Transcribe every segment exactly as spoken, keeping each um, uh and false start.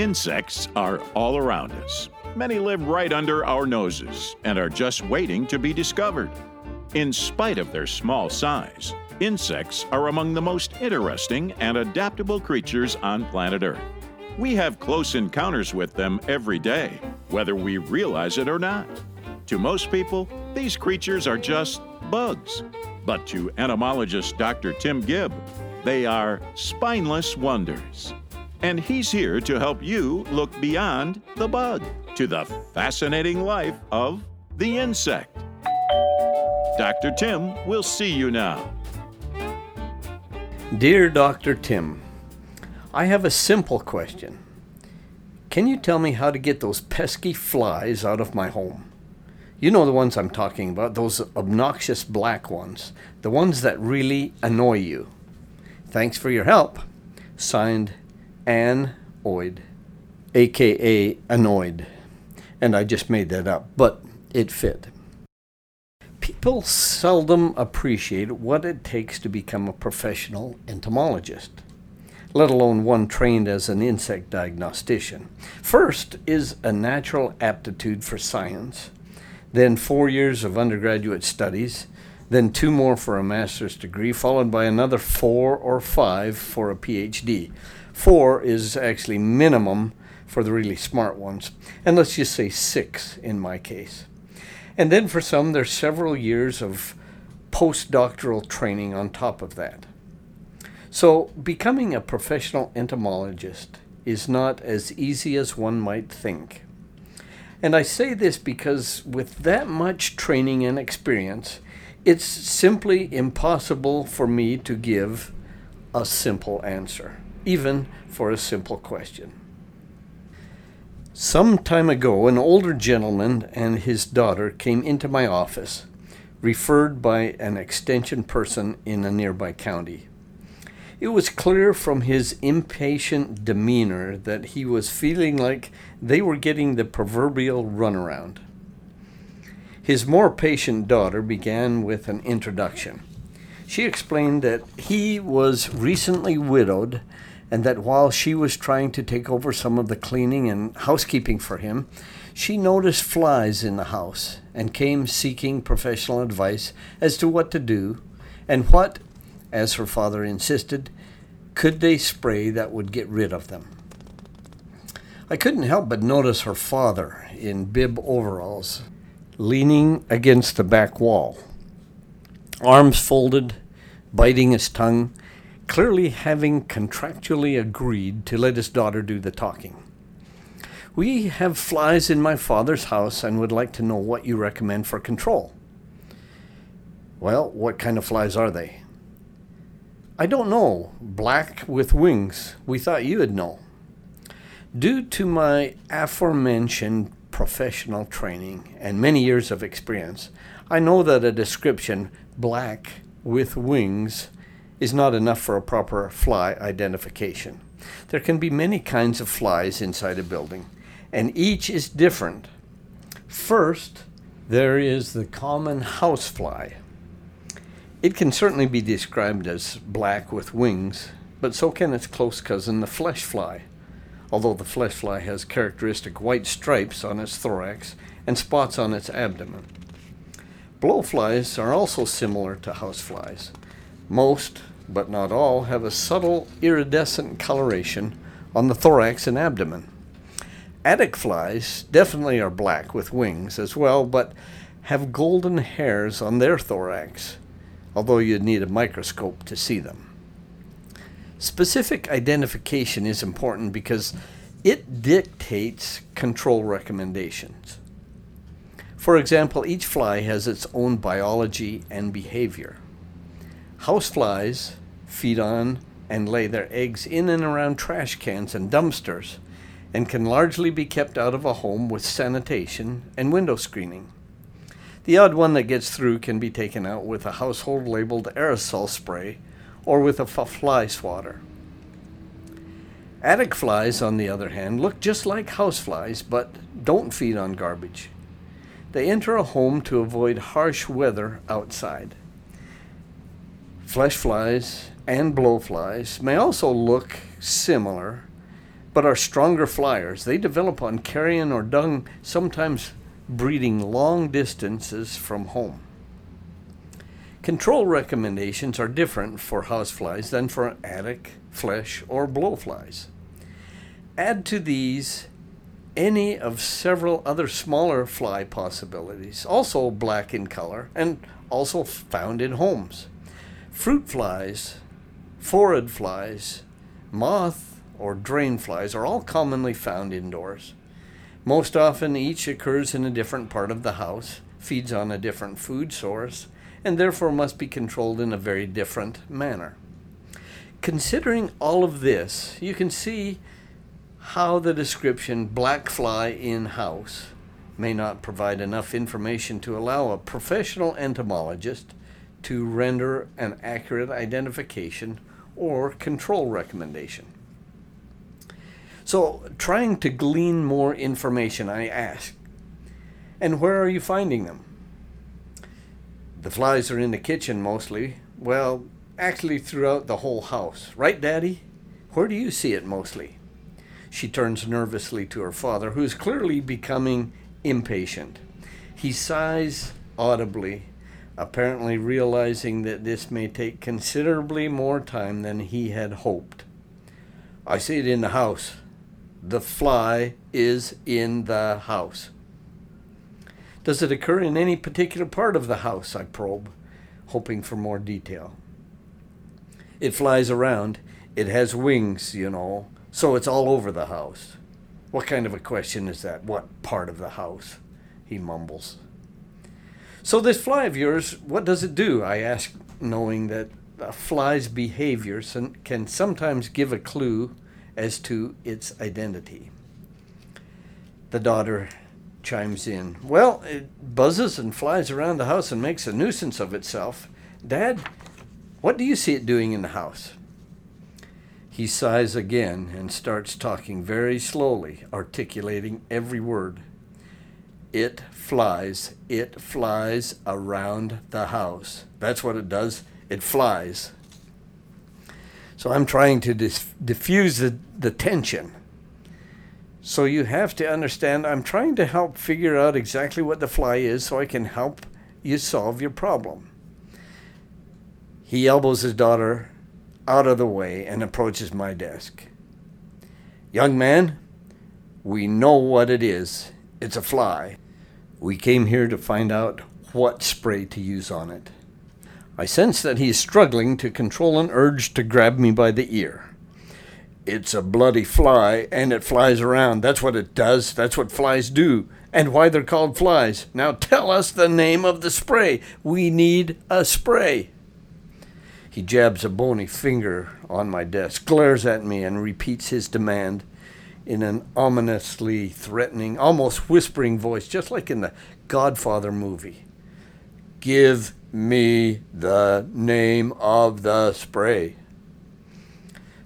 Insects are all around us. Many live right under our noses and are just waiting to be discovered. In spite of their small size, insects are among the most interesting and adaptable creatures on planet Earth. We have close encounters with them every day, whether we realize it or not. To most people, these creatures are just bugs. But to entomologist Doctor Tim Gibb, they are spineless wonders. And he's here to help you look beyond the bug to the fascinating life of the insect. Doctor Tim, we'll see you now. Dear Doctor Tim, I have a simple question. Can you tell me how to get those pesky flies out of my home? You know the ones I'm talking about, those obnoxious black ones, the ones that really annoy you. Thanks for your help. Signed, Anoid, a k a. Annoyed. And I just made that up, but it fit. People seldom appreciate what it takes to become a professional entomologist, let alone one trained as an insect diagnostician. First is a natural aptitude for science, then four years of undergraduate studies, then two more for a master's degree, followed by another four or five for a P H D. Four is actually minimum for the really smart ones, and let's just say six in my case. And then for some, there's several years of postdoctoral training on top of that. So becoming a professional entomologist is not as easy as one might think. And I say this because with that much training and experience, it's simply impossible for me to give a simple answer, even for a simple question. Some time ago, an older gentleman and his daughter came into my office, referred by an extension person in a nearby county. It was clear from his impatient demeanor that he was feeling like they were getting the proverbial runaround. His more patient daughter began with an introduction. She explained that he was recently widowed and that while she was trying to take over some of the cleaning and housekeeping for him, she noticed flies in the house and came seeking professional advice as to what to do and what, as her father insisted, could they spray that would get rid of them. I couldn't help but notice her father in bib overalls, leaning against the back wall, arms folded, biting his tongue, clearly having contractually agreed to let his daughter do the talking. "We have flies in my father's house and would like to know what you recommend for control." "Well, what kind of flies are they?" "I don't know. Black with wings. We thought you would know." Due to my aforementioned professional training and many years of experience, I know that a description, black with wings, is not enough for a proper fly identification. There can be many kinds of flies inside a building, and each is different. First, there is the common housefly. It can certainly be described as black with wings, but so can its close cousin, the flesh fly, although the flesh fly has characteristic white stripes on its thorax and spots on its abdomen. Blowflies are also similar to houseflies. Most, but not all, have a subtle iridescent coloration on the thorax and abdomen. Attic flies definitely are black with wings as well, but have golden hairs on their thorax, although you'd need a microscope to see them. Specific identification is important because it dictates control recommendations. For example, each fly has its own biology and behavior. Houseflies feed on and lay their eggs in and around trash cans and dumpsters and can largely be kept out of a home with sanitation and window screening. The odd one that gets through can be taken out with a household labeled aerosol spray or with a fly swatter. Attic flies, on the other hand, look just like houseflies but don't feed on garbage. They enter a home to avoid harsh weather outside. Flesh flies and blowflies may also look similar, but are stronger flyers. They develop on carrion or dung, sometimes breeding long distances from home. Control recommendations are different for houseflies than for attic, flesh, or blowflies. Add to these any of several other smaller fly possibilities, also black in color and also found in homes. Fruit flies, forage flies, moth or drain flies are all commonly found indoors. Most often each occurs in a different part of the house, feeds on a different food source, and therefore must be controlled in a very different manner. Considering all of this, you can see how the description black fly in house may not provide enough information to allow a professional entomologist to render an accurate identification or control recommendation. So, trying to glean more information, I asked, and where are you finding them? The flies are in the kitchen mostly. Well, actually throughout the whole house. Right, Daddy? Where do you see it mostly? She turns nervously to her father, who is clearly becoming impatient. He sighs audibly, apparently realizing that this may take considerably more time than he had hoped. I see it in the house. The fly is in the house. Does it occur in any particular part of the house? I probe, hoping for more detail. It flies around. It has wings, you know, so it's all over the house. What kind of a question is that? What part of the house? He mumbles. So this fly of yours, what does it do? I ask, knowing that a fly's behavior can sometimes give a clue as to its identity. The daughter chimes in. Well, it buzzes and flies around the house and makes a nuisance of itself. Dad, what do you see it doing in the house? He sighs again and starts talking very slowly, articulating every word. It flies. It flies around the house. That's what it does. It flies. So I'm trying to dis- diffuse the, the tension. So you have to understand, I'm trying to help figure out exactly what the fly is so I can help you solve your problem. He elbows his daughter out of the way and approaches my desk. Young man, we know what it is. It's a fly. We came here to find out what spray to use on it. I sense that he is struggling to control an urge to grab me by the ear. It's a bloody fly, and it flies around. That's what it does. That's what flies do, and why they're called flies. Now tell us the name of the spray. We need a spray. He jabs a bony finger on my desk, glares at me, and repeats his demand in an ominously threatening, almost whispering voice, just like in the Godfather movie. Give me the name of the spray.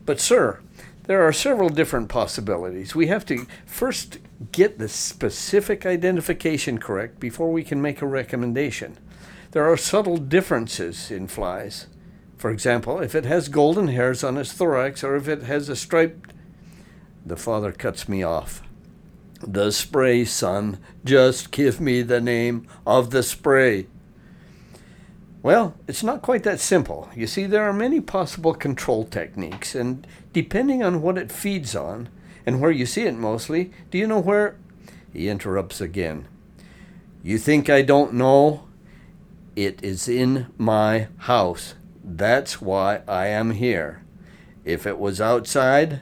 But, sir, there are several different possibilities. We have to first get the specific identification correct before we can make a recommendation. There are subtle differences in flies. For example, if it has golden hairs on its thorax or if it has a striped... The father cuts me off. The spray, son. Just give me the name of the spray. Well, it's not quite that simple. You see, there are many possible control techniques, and depending on what it feeds on and where you see it mostly, do you know where... He interrupts again. You think I don't know? It is in my house. That's why I am here. If it was outside,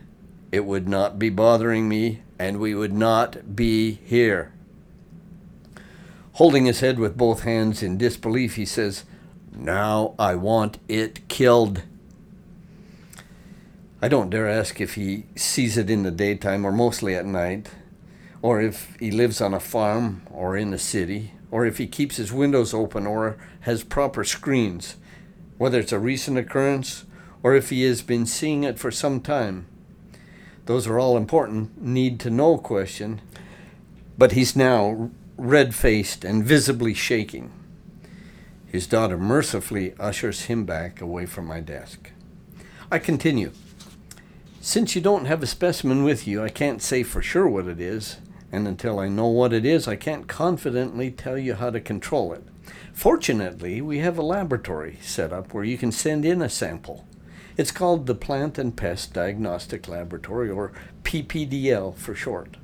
it would not be bothering me, and we would not be here. Holding his head with both hands in disbelief, he says, now I want it killed. I don't dare ask if he sees it in the daytime or mostly at night, or if he lives on a farm or in the city, or if he keeps his windows open or has proper screens, whether it's a recent occurrence or if he has been seeing it for some time. Those are all important need-to-know questions, but he's now red-faced and visibly shaking. His daughter mercifully ushers him back away from my desk. I continue. Since you don't have a specimen with you, I can't say for sure what it is, and until I know what it is, I can't confidently tell you how to control it. Fortunately, we have a laboratory set up where you can send in a sample. It's called the Plant and Pest Diagnostic Laboratory, or P P D L for short.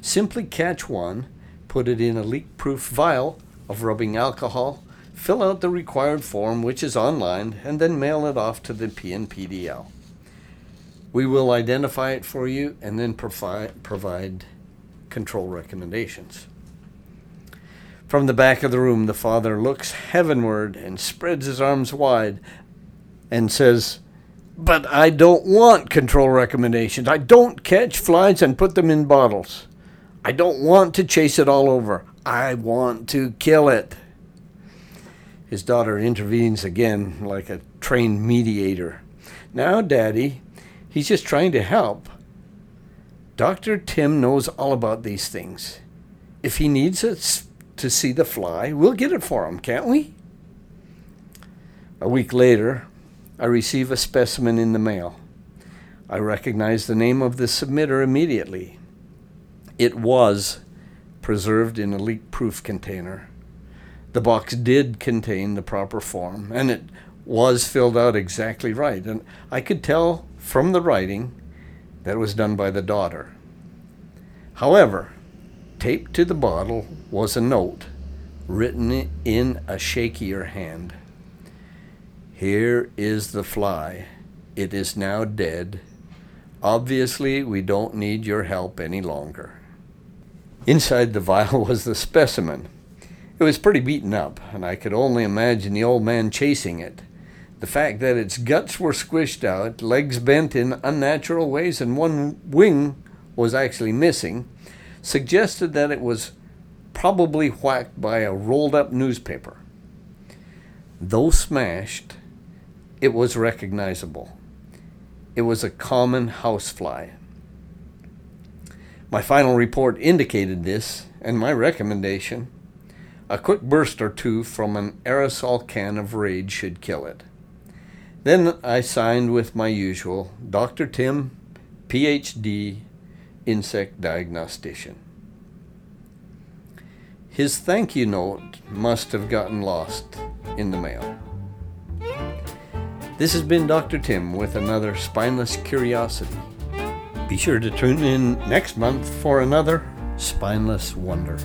Simply catch one, put it in a leak-proof vial of rubbing alcohol, fill out the required form, which is online, and then mail it off to the P N P D L. We will identify it for you and then provide, provide control recommendations. From the back of the room, the father looks heavenward and spreads his arms wide and says, "But I don't want control recommendations. I don't catch flies and put them in bottles. I don't want to chase it all over. I want to kill it." His daughter intervenes again like a trained mediator. "Now, Daddy, he's just trying to help. Doctor Tim knows all about these things. If he needs us to see the fly, we'll get it for him, can't we?" A week later, I receive a specimen in the mail. I recognize the name of the submitter immediately. It was preserved in a leak-proof container. The box did contain the proper form, and it was filled out exactly right, and I could tell from the writing that it was done by the daughter. However, taped to the bottle was a note written in a shakier hand. "Here is the fly. It is now dead. Obviously, we don't need your help any longer." Inside the vial was the specimen. It was pretty beaten up, and I could only imagine the old man chasing it. The fact that its guts were squished out, legs bent in unnatural ways, and one wing was actually missing, suggested that it was probably whacked by a rolled-up newspaper. Though smashed, it was recognizable. It was a common housefly. My final report indicated this, and my recommendation: a quick burst or two from an aerosol can of Raid should kill it. Then I signed with my usual, Doctor Tim, P H D, insect diagnostician. His thank you note must have gotten lost in the mail. This has been Doctor Tim with another Spineless Curiosity. Be sure to tune in next month for another Spineless Wonder.